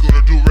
gonna do right